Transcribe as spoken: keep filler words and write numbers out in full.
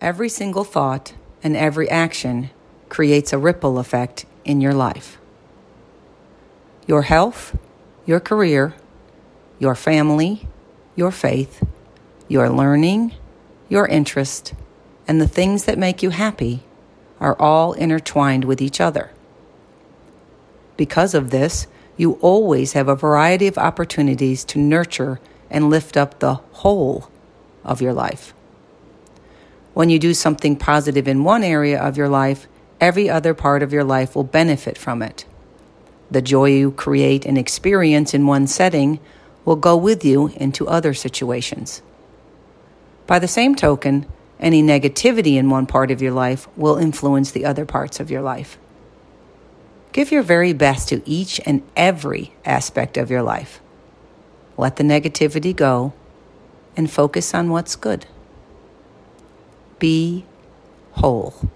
Every single thought and every action creates a ripple effect in your life. Your health, your career, your family, your faith, your learning, your interest, and the things that make you happy are all intertwined with each other. Because of this, you always have a variety of opportunities to nurture and lift up the whole of your life. When you do something positive in one area of your life, every other part of your life will benefit from it. The joy you create and experience in one setting will go with you into other situations. By the same token, any negativity in one part of your life will influence the other parts of your life. Give your very best to each and every aspect of your life. Let the negativity go and focus on what's good. Be whole.